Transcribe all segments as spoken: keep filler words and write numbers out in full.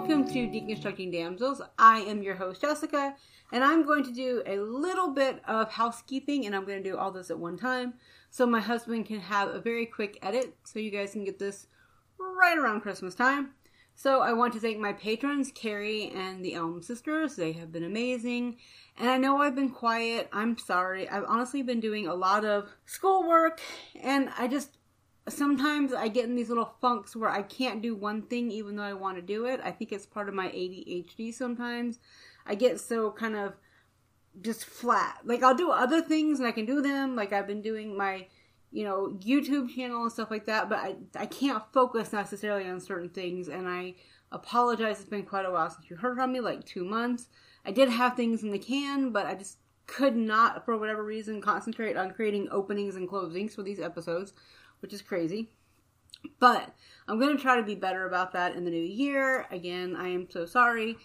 Welcome to Deconstructing Damsels. I am your host, Jessica, and I'm going to do a little bit of housekeeping, and I'm going to do all this at one time so my husband can have a very quick edit so you guys can get this right around Christmas time. So I want to thank my patrons, Carrie and the Elm Sisters. They have been amazing. And I know I've been quiet. I'm sorry. I've honestly been doing a lot of schoolwork, and I just... Sometimes I get in these little funks where I can't do one thing even though I want to do it. I think it's part of my A D H D sometimes. I get so kind of just flat. Like, I'll do other things and I can do them. Like, I've been doing my, you know, YouTube channel and stuff like that. But I, I can't focus necessarily on certain things. And I apologize. It's been quite a while since you heard from me, like two months. I did have things in the can, but I just could not, for whatever reason, concentrate on creating openings and closings for these episodes, which is crazy. But I'm going to try to be better about that in the new year. Again, I am so sorry.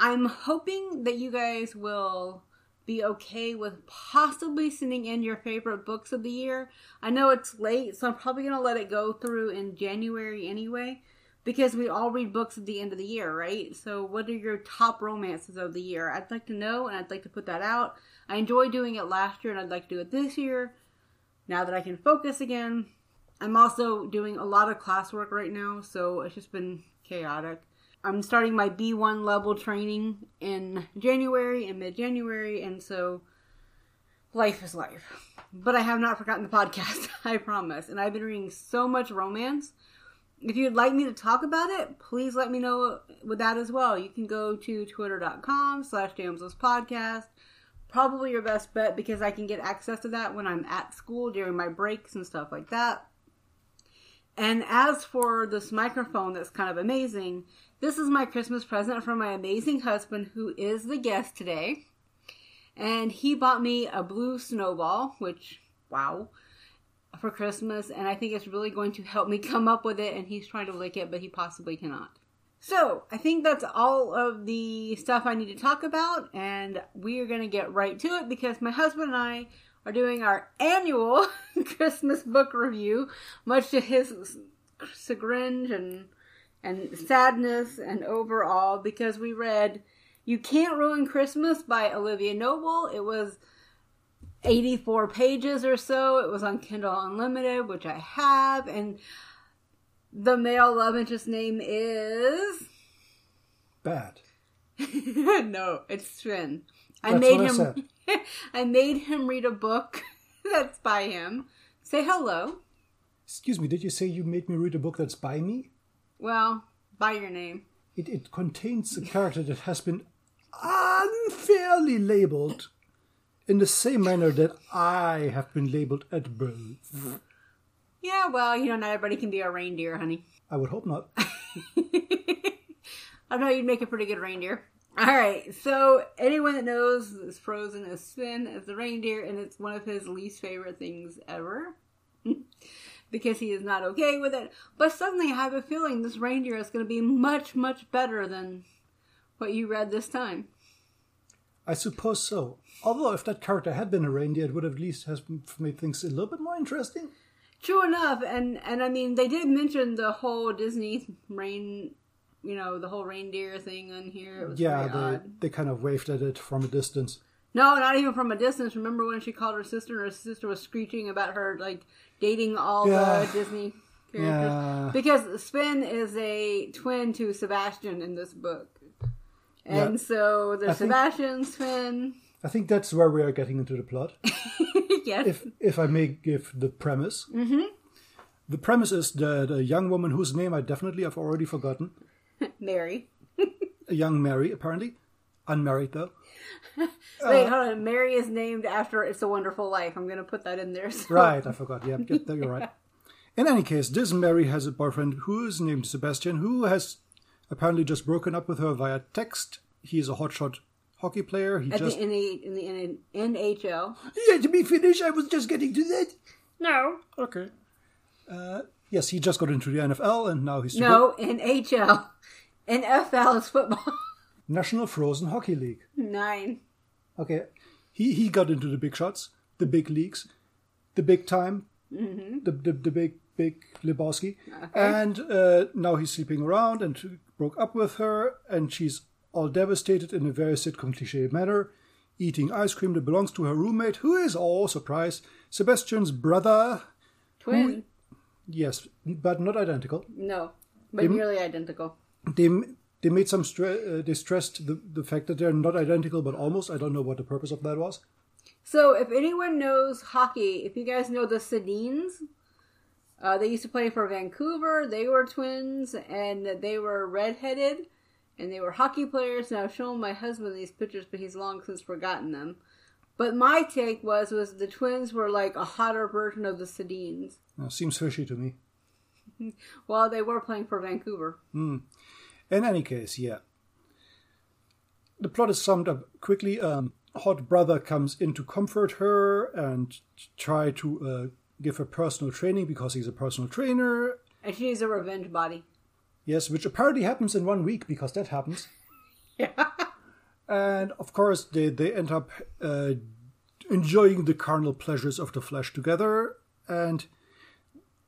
I'm hoping that you guys will be okay with possibly sending in your favorite books of the year. I know it's late, so I'm probably going to let it go through in January anyway, because we all read books at the end of the year, right? So what are your top romances of the year? I'd like to know, and I'd like to put that out. I enjoyed doing it last year, and I'd like to do it this year, now that I can focus again. I'm also doing a lot of classwork right now, so it's just been chaotic. I'm starting my B one level training in January, in mid-January, and so life is life. But I have not forgotten the podcast, I promise. And I've been reading so much romance. If you'd like me to talk about it, please let me know with that as well. You can go to twitter.com slash damselspodcast. Probably your best bet, because I can get access to that when I'm at school during my breaks and stuff like that. And as for this microphone that's kind of amazing, this is my Christmas present from my amazing husband, who is the guest today. And he bought me a blue snowball, which, wow, for Christmas. And I think it's really going to help me come up with it. And he's trying to lick it, but he possibly cannot. So, I think that's all of the stuff I need to talk about, and we are going to get right to it because my husband and I are doing our annual Christmas book review, much to his chagrin and, and sadness and overall, because we read You Can't Ruin Christmas by Olivia Noble. It was eighty-four pages or so. It was on Kindle Unlimited, which I have, and... the male love interest name is... Bat. No, it's Sven. I made him. I, I made him read a book that's by him. Say hello. Excuse me, did you say you made me read a book that's by me? Well, by your name. It, it contains a character that has been unfairly labeled in the same manner that I have been labeled at birth. Yeah, well, you know, not everybody can be a reindeer, honey. I would hope not. I know you'd make a pretty good reindeer. All right, so anyone that knows this Frozen is Sven as the reindeer, and it's one of his least favorite things ever because he is not okay with it. But suddenly I have a feeling this reindeer is going to be much, much better than what you read this time. I suppose so. Although if that character had been a reindeer, it would have at least have made things a little bit more interesting. True enough, and, and I mean, they did mention the whole Disney rain, you know, the whole reindeer thing in here. It was yeah, they, they kind of waved at it from a distance. No, not even from a distance. Remember when she called her sister and her sister was screeching about her, like, dating all yeah. the Disney characters? Yeah. Because Sven is a twin to Sebastian in this book. And yeah. so there's I Sebastian, think, Sven. I think that's where we are getting into the plot. Yes. If if I may give the premise. Mm-hmm. The premise is that a young woman whose name I definitely have already forgotten. Mary. A young Mary, apparently. Unmarried, though. Wait, uh, hold on. Mary is named after It's a Wonderful Life. I'm going to put that in there. So. Right, I forgot. Yeah, you're yeah. right. In any case, this Mary has a boyfriend who is named Sebastian, who has apparently just broken up with her via text. He is a hotshot hockey player. He At just... the, N A, in the N A, N H L. Let me finish. I was just getting to that. No. Okay. Uh, yes, he just got into the N F L and now he's... No, super... N H L. N F L is football. National Frozen Hockey League. Nine. Okay. He he got into the big shots, the big leagues, the big time, mm-hmm. the, the the big, big Lebowski. Okay. And uh, now he's sleeping around and broke up with her, and she's all devastated in a very sitcom cliche manner, eating ice cream that belongs to her roommate, who is, oh, surprise, Sebastian's brother. Twin. Who, yes, but not identical. No, but they, nearly identical. They they made some stre- uh, they stressed the, the fact that they're not identical, but almost. I don't know what the purpose of that was. So if anyone knows hockey, if you guys know the Sedins, uh, they used to play for Vancouver. They were twins, and they were redheaded, and they were hockey players. And I've shown my husband these pictures, but he's long since forgotten them. But my take was was the twins were like a hotter version of the Sedins. Well, seems fishy to me. Well, they were playing for Vancouver. Mm. In any case, yeah. The plot is summed up quickly. Um, Hot brother comes in to comfort her and try to uh, give her personal training because he's a personal trainer. And she needs a revenge body. Yes, which apparently happens in one week because that happens. Yeah. And, of course, they, they end up uh, enjoying the carnal pleasures of the flesh together. And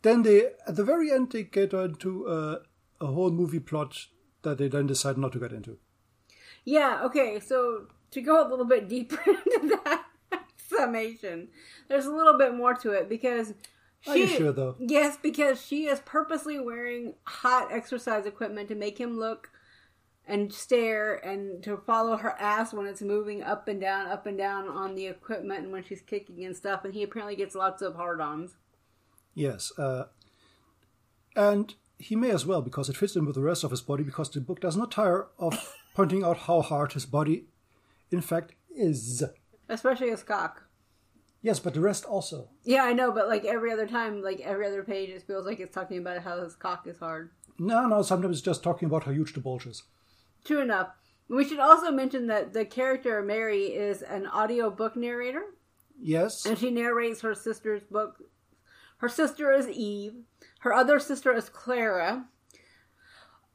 then they, at the very end, they get into uh, a whole movie plot that they then decide not to get into. Yeah, okay, so to go a little bit deeper into that summation, there's a little bit more to it because she, are you sure, though? Yes, because she is purposely wearing hot exercise equipment to make him look and stare and to follow her ass when it's moving up and down, up and down on the equipment and when she's kicking and stuff. And he apparently gets lots of hard-ons. Yes. Uh, and he may as well, because it fits in with the rest of his body, because the book does not tire of pointing out how hard his body, in fact, is. Especially his cock. Yes, but the rest also. Yeah, I know, but like every other time, like every other page, it feels like it's talking about how his cock is hard. No, no, sometimes it's just talking about how huge the bulge is. True enough. We should also mention that the character Mary is an audiobook narrator. Yes. And she narrates her sister's book. Her sister is Eve. Her other sister is Clara.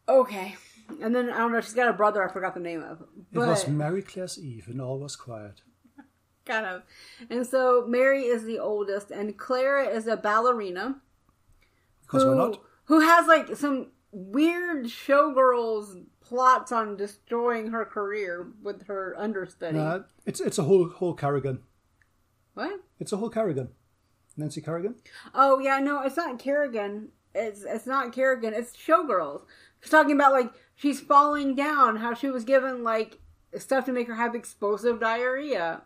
Okay. And then, I don't know, she's got a brother I forgot the name of. But it was Mary, Claire's Eve, and all was quiet. Kind of. And so Mary is the oldest, and Clara is a ballerina. Because who, why not? Who has like some weird showgirls plots on destroying her career with her understudy. Nah, it's it's a whole whole Carrigan. What? It's a whole Carrigan. Nancy Kerrigan? Oh yeah, no, it's not Kerrigan. It's it's not Kerrigan. It's Showgirls. She's talking about like she's falling down. How she was given like stuff to make her have explosive diarrhea.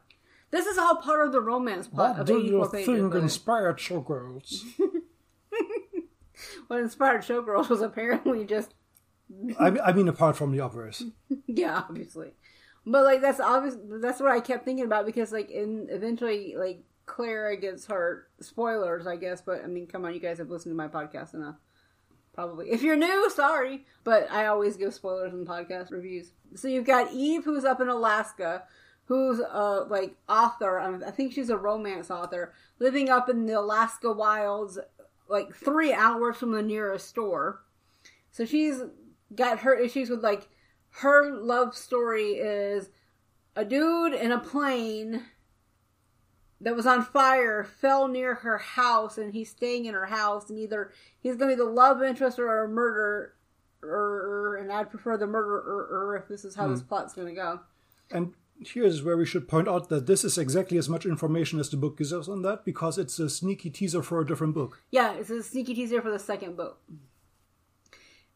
This is all part of the romance plot. What of do you think inspired Showgirls? What inspired Showgirls was apparently just. I mean, I mean, apart from the obvious. Yeah, obviously, but like that's obvious. That's what I kept thinking about because, like, in eventually, like Clara gets hurt. Spoilers, I guess. But I mean, come on, you guys have listened to my podcast enough. Probably, if you're new, sorry, but I always give spoilers in podcast reviews. So you've got Eve, who's up in Alaska, who's a like author. I think she's a romance author, living up in the Alaska wilds, like three hours from the nearest store. So she's got her issues with, like, her love story is a dude in a plane that was on fire fell near her house, and he's staying in her house, and either he's going to be the love interest or a murderer, and I'd prefer the murderer if this is how hmm. this plot's going to go. And here's where we should point out that this is exactly as much information as the book gives us on that, because it's a sneaky teaser for a different book. Yeah, it's a sneaky teaser for the second book.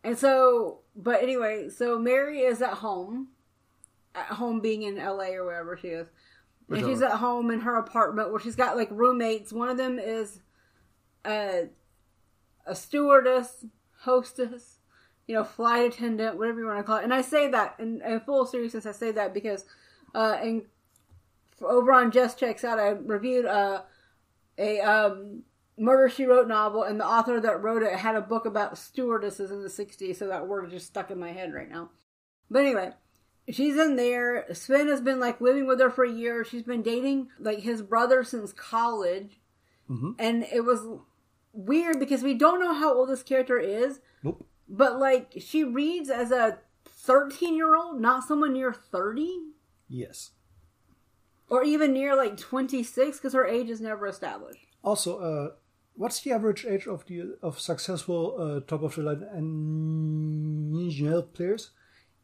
And so, but anyway, so Mary is at home, at home being in L A or wherever she is. And she's at home in her apartment where she's got like roommates. One of them is a, a stewardess, hostess, you know, flight attendant, whatever you want to call it. And I say that in, in full seriousness, I say that because uh, in, over on Jess Checks Out, I reviewed uh, a... Um, Murder, She Wrote novel, and the author that wrote it had a book about stewardesses in the sixties, so that word is just stuck in my head right now. But anyway, she's in there. Sven has been, like, living with her for a year. She's been dating, like, his brother since college. Mm-hmm. And it was weird because we don't know how old this character is. Nope. But, like, she reads as a thirteen-year-old, not someone near thirty. Yes. Or even near, like, twenty-six, because her age is never established. Also, uh... What's the average age of the of successful uh, top of the line N H L players?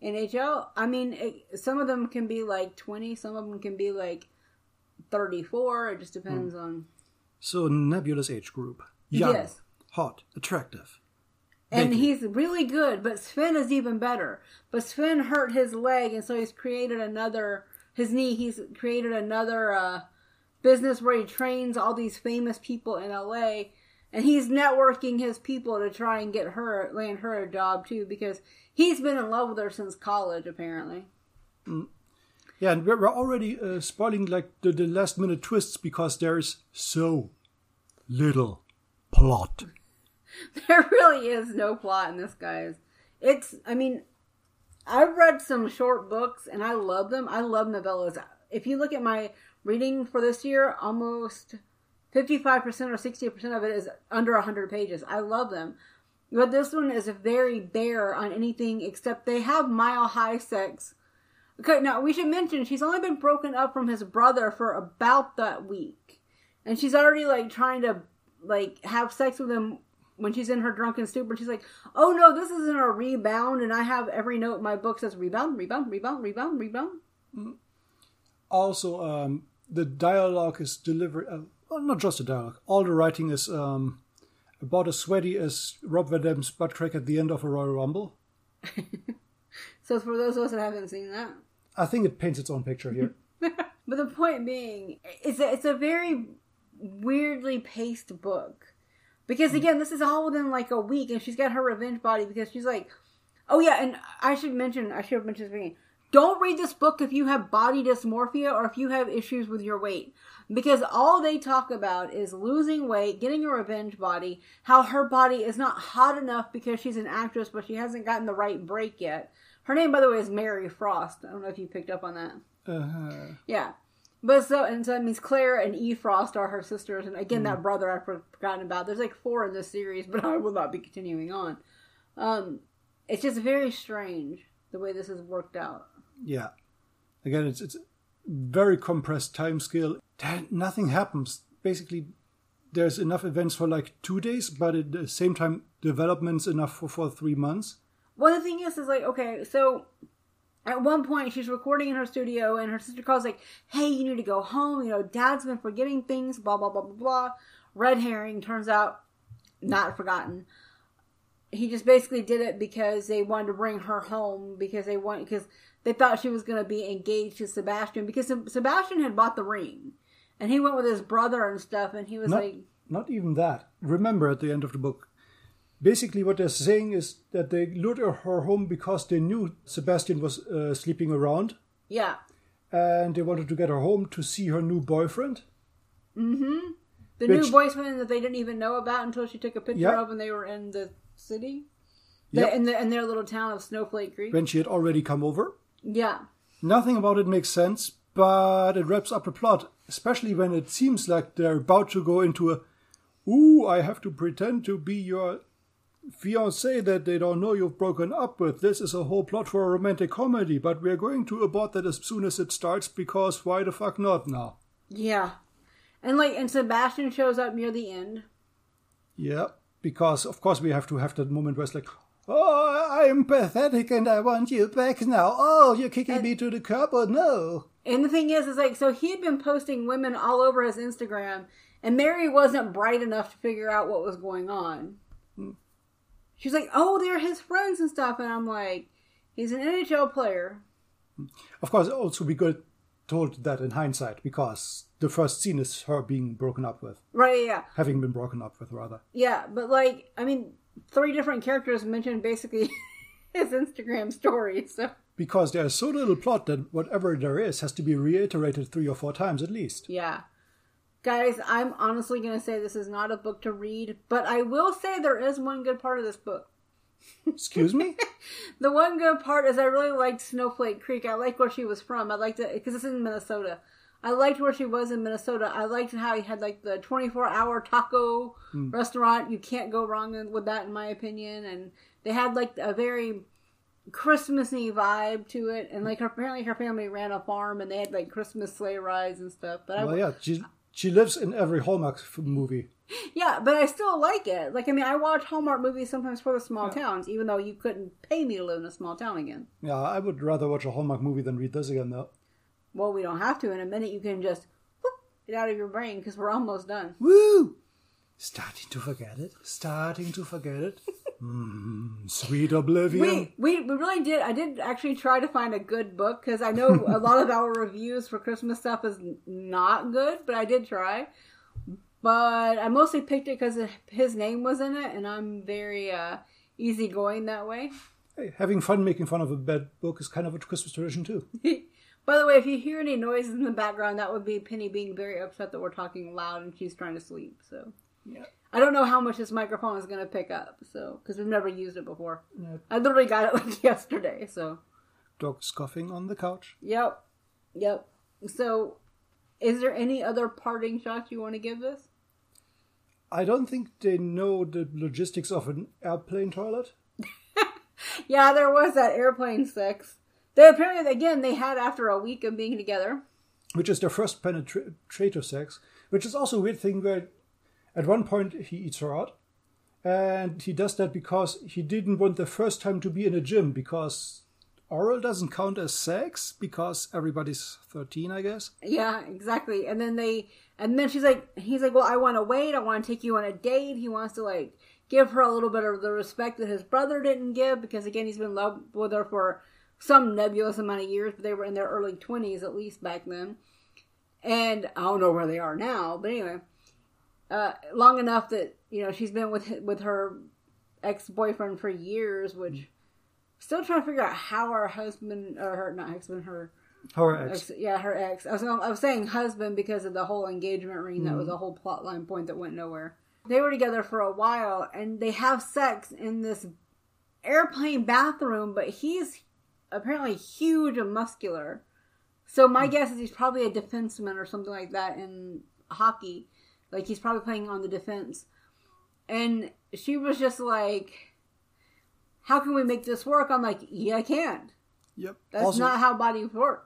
N H L, I mean, it, some of them can be like twenty, some of them can be like thirty-four. It just depends mm. on. So nebulous age group, young, yes. hot, attractive, and Thank he's you. really good. But Sven is even better. But Sven hurt his leg, and so he's created another his knee. He's created another. Uh, business where he trains all these famous people in L A, and he's networking his people to try and get her, land her a job too, because he's been in love with her since college, apparently. Mm. Yeah, and we're already uh, spoiling like the, the last minute twists because there's so little plot. There really is no plot in this, guys. It's, I mean, I've read some short books and I love them. I love novellas. If you look at my reading for this year, almost fifty-five percent or sixty percent of it is under one hundred pages. I love them. But this one is very bare on anything except they have mile-high sex. Okay, now, we should mention she's only been broken up from his brother for about that week. And she's already, like, trying to, like, have sex with him when she's in her drunken stupor. She's like, oh, no, this isn't a rebound. And I have every note in my book says rebound, rebound, rebound, rebound, rebound. Also, um... the dialogue is delivered, uh, well, not just the dialogue, all the writing is um, about as sweaty as Rob Van Dam's butt crack at the end of a Royal Rumble. So for those of us that haven't seen that, I think it paints its own picture here. But the point being, it's a, it's a very weirdly paced book. Because again, this is all within like a week, and she's got her revenge body because she's like, oh yeah, and I should mention, I should have mentioned this beginning. Don't read this book if you have body dysmorphia or if you have issues with your weight. Because all they talk about is losing weight, getting a revenge body, how her body is not hot enough because she's an actress, but she hasn't gotten the right break yet. Her name, by the way, is Mary Frost. I don't know if you picked up on that. Uh-huh. Yeah. But so, and so that means Claire and E. Frost are her sisters. And again, mm. that brother I've forgotten about. There's like four in this series, but I will not be continuing on. Um, it's just very strange the way this is worked out. Yeah. Again, it's it's very compressed time scale. Nothing happens. Basically, there's enough events for like two days, but at the same time, development's enough for, for three months. Well, the thing is, is like, okay, so at one point, she's recording in her studio, and her sister calls like, hey, you need to go home. You know, Dad's been forgetting things, blah, blah, blah, blah, blah. Red herring, turns out, not forgotten. He just basically did it because they wanted to bring her home, because they want, because they thought she was going to be engaged to Sebastian, because Sebastian had bought the ring and he went with his brother and stuff. And he was not, like, not even that. Remember at the end of the book, basically what they're saying is that they lured her home because they knew Sebastian was uh, sleeping around. Yeah. And they wanted to get her home to see her new boyfriend. Mm-hmm. The which, new boyfriend that they didn't even know about until she took a picture yeah. of when they were in the city. Yep. The, in, the, in their little town of Snowflake Creek. When she had already come over. Yeah. Nothing about it makes sense, but it wraps up the plot, especially when it seems like they're about to go into a, ooh, I have to pretend to be your fiancé that they don't know you've broken up with. This is a whole plot for a romantic comedy, but we're going to abort that as soon as it starts, because why the fuck not now? Yeah. And like, and Sebastian shows up near the end. Yeah, because of course we have to have that moment where it's like, oh, I'm pathetic and I want you back now. Oh, you're kicking and, me to the curb or no. And the thing is, is like, so he had been posting women all over his Instagram, and Mary wasn't bright enough to figure out what was going on. Hmm. She's like, oh, they're his friends and stuff. And I'm like, he's an N H L player. Of course, also we got told that in hindsight, because the first scene is her being broken up with. Right, yeah. Having been broken up with, rather. Yeah, but like, I mean, three different characters mentioned basically his Instagram story. So. Because there's so little plot that whatever there is has to be reiterated three or four times at least. Yeah. Guys, I'm honestly going to say this is not a book to read, but I will say there is one good part of this book. Excuse me? The one good part is I really liked Snowflake Creek. I liked where she was from. I liked it because it's in Minnesota. I liked where she was in Minnesota. I liked how he had, like, the twenty-four hour taco mm. restaurant. You can't go wrong with that, in my opinion. And they had, like, a very Christmassy vibe to it. And, like, her, apparently her family ran a farm, and they had, like, Christmas sleigh rides and stuff. But well, I, yeah, she's, She lives in every Hallmark movie. Yeah, but I still like it. Like, I mean, I watch Hallmark movies sometimes for the small yeah. towns, even though you couldn't pay me to live in a small town again. Yeah, I would rather watch a Hallmark movie than read this again, though. Well, we don't have to. In a minute, you can just whoop it out of your brain, because we're almost done. Woo! Starting to forget it. Starting to forget it. Mm, sweet oblivion. We, we we really did. I did actually try to find a good book, because I know a lot of our reviews for Christmas stuff is not good, but I did try. But I mostly picked it because his name was in it, and I'm very uh, easygoing that way. Hey, having fun making fun of a bad book is kind of a Christmas tradition, too. By the way, if you hear any noises in the background, that would be Penny being very upset that we're talking loud and she's trying to sleep. So, yeah. I don't know how much this microphone is going to pick up, so because we've never used it before. Yeah. I literally got it like yesterday, so. Dog scuffing on the couch. Yep. Yep. So, is there any other parting shots you want to give this? I don't think they know the logistics of an airplane toilet. Yeah, there was that airplane sex. They apparently, again, they had after a week of being together. Which is their first penetrative sex. Which is also a weird thing where at one point he eats her out. And he does that because he didn't want the first time to be in a gym. Because oral doesn't count as sex. Because everybody's thirteen, I guess. Yeah, exactly. And then they... And then she's like, he's like, well, I want to wait. I want to take you on a date. He wants to, like, give her a little bit of the respect that his brother didn't give. Because, again, he's been in love with her for some nebulous amount of years. But they were in their early twenties, at least, back then. And I don't know where they are now. But anyway, uh, long enough that, you know, she's been with with her ex-boyfriend for years. Which, still trying to figure out how her husband, or her, not husband, her... Her ex. Yeah, her ex. I was, I was saying husband because of the whole engagement ring. Mm. That was a whole plot line point that went nowhere. They were together for a while, and they have sex in this airplane bathroom, but he's apparently huge and muscular. So my mm. guess is he's probably a defenseman or something like that in hockey. Like, he's probably playing on the defense. And she was just like, how can we make this work? I'm like, yeah, I can't. Yep. That's also not how bodies work.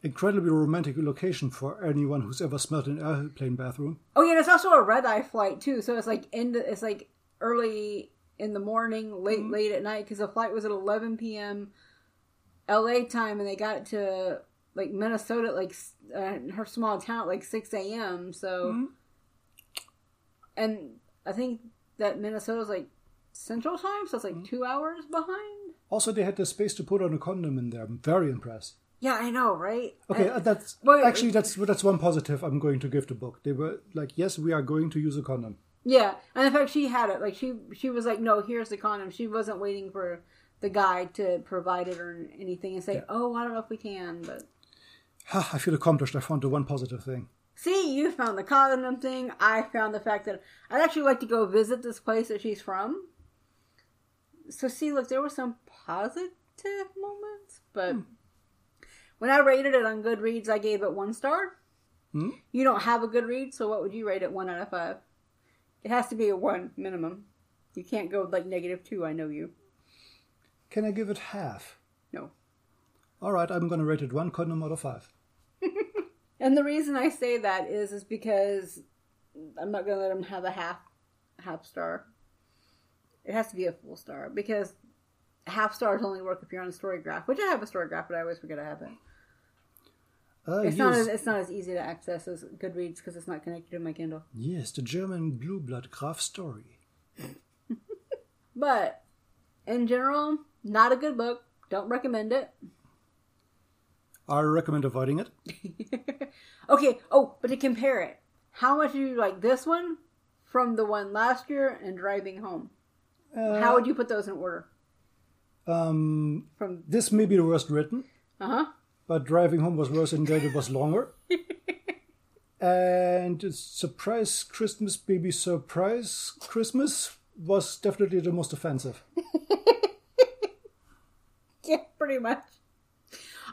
Incredibly romantic location for anyone who's ever smelled an airplane bathroom. Oh yeah, and it's also a red-eye flight too, so it's like in the, it's like early in the morning, late mm-hmm. late at night, because the flight was at eleven p.m. L A time, and they got to like Minnesota, like uh, her small town, at like six a.m. So, mm-hmm. and I think that Minnesota's like Central time, so it's like mm-hmm. two hours behind. Also, they had the space to put on a condom in there. I'm very impressed. Yeah, I know, right? Okay, uh, that's well, actually that's that's one positive I'm going to give the book. They were like, "Yes, we are going to use a condom." Yeah, and in fact, she had it. Like she she was like, "No, here's the condom." She wasn't waiting for the guy to provide it or anything and say, yeah. "Oh, I don't know if we can." But I feel accomplished. I found the one positive thing. See, you found the condom thing. I found the fact that I'd actually like to go visit this place that she's from. So see, look, there were some positive moments, but. Hmm. When I rated it on Goodreads, I gave it one star. Hmm? You don't have a Goodreads, so what would you rate it? One out of five. It has to be a one minimum. You can't go like negative two, I know you. Can I give it half? No. All right, I'm going to rate it one condom out of five. And the reason I say that is is because I'm not going to let them have a half, half star. It has to be a full star, because half stars only work if you're on a StoryGraph, which I have a StoryGraph, but I always forget I have it. Uh, it's, yes. not as, it's not as easy to access as Goodreads because it's not connected to my Kindle. Yes, the German blue blood graph story. But, in general, not a good book. Don't recommend it. I recommend avoiding it. Okay, oh, but to compare it, how much do you like this one from the one last year and Driving Home? Uh, how would you put those in order? Um, from... This may be the worst written. Uh-huh. But Driving Home was worse in that it was longer. And Surprise Christmas, Baby Surprise Christmas was definitely the most offensive. Yeah, pretty much.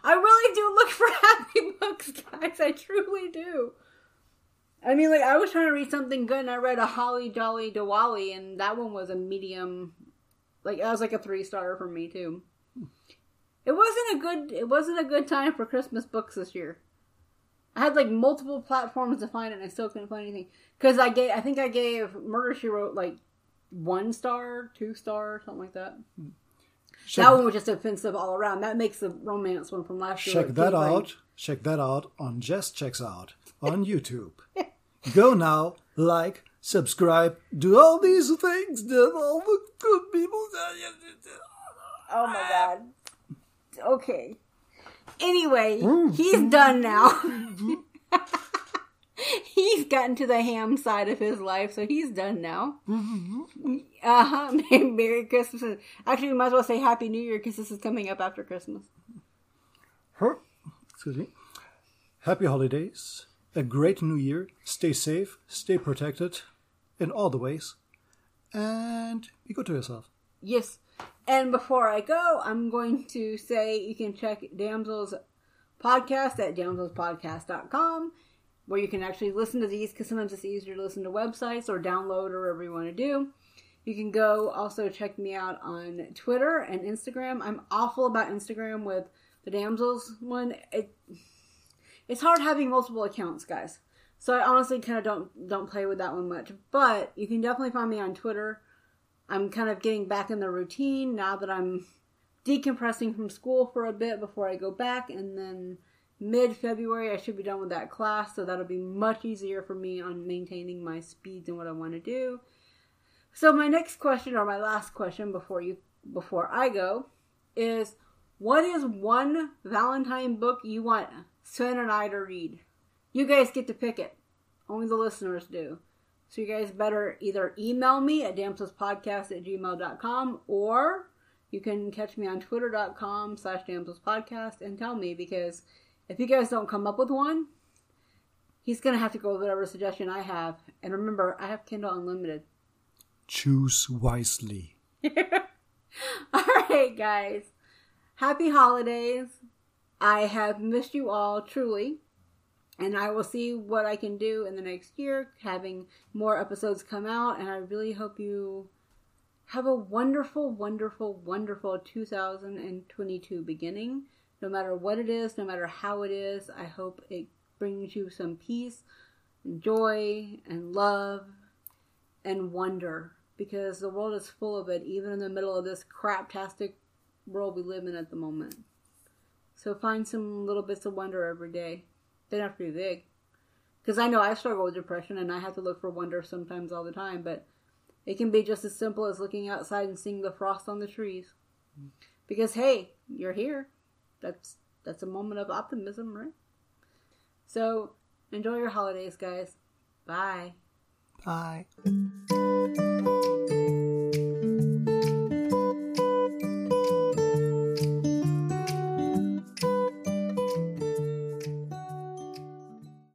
I really do look for happy books, guys. I truly do. I mean, like, I was trying to read something good, and I read a Holly Jolly Diwali, and that one was a medium... Like, that was like a three-star for me, too. It wasn't a good It wasn't a good time for Christmas books this year. I had like multiple platforms to find it, and I still couldn't find anything. Because I gave, I think I gave Murder, She Wrote like one star, two star, something like that. Check. That one was just offensive all around. That makes the romance one from last year. Check that out. Check that out on Jess Checks Out on YouTube. Go now, like, subscribe, do all these things that all the good people do. Oh my god. Okay. Anyway, he's done now. He's gotten to the ham side of his life, so he's done now. Uh-huh. Merry Christmas. Actually, we might as well say Happy New Year because this is coming up after Christmas. Her, excuse me. Happy holidays. A great new year. Stay safe. Stay protected in all the ways. And be good to yourself. Yes. And before I go, I'm going to say you can check Damsels Podcast at damsels podcast dot com, where you can actually listen to these, because sometimes it's easier to listen to websites or download or whatever you want to do. You can go also check me out on Twitter and Instagram. I'm awful about Instagram with the Damsels one. It, it's hard having multiple accounts, guys. So I honestly kind of don't don't play with that one much. But you can definitely find me on Twitter. I'm kind of getting back in the routine now that I'm decompressing from school for a bit before I go back. And then mid-February, I should be done with that class. So that'll be much easier for me on maintaining my speeds and what I want to do. So my next question, or my last question before you, before I go, is what is one Valentine book you want Sven and I to read? You guys get to pick it. Only the listeners do. So you guys better either email me at damselspodcast at gmail dot com, or you can catch me on twitter dot com slash damselspodcast and tell me, because if you guys don't come up with one, he's going to have to go with whatever suggestion I have. And remember, I have Kindle Unlimited. Choose wisely. All right, guys. Happy holidays. I have missed you all, truly. And I will see what I can do in the next year, having more episodes come out. And I really hope you have a wonderful, wonderful, wonderful two thousand twenty-two beginning. No matter what it is, no matter how it is, I hope it brings you some peace, and joy, and love, and wonder. Because the world is full of it, even in the middle of this craptastic world we live in at the moment. So find some little bits of wonder every day. They don't have to be big. Because I know I struggle with depression and I have to look for wonder sometimes all the time, but it can be just as simple as looking outside and seeing the frost on the trees. Because, hey, you're here. That's that's a moment of optimism, right? So, enjoy your holidays, guys. Bye. Bye.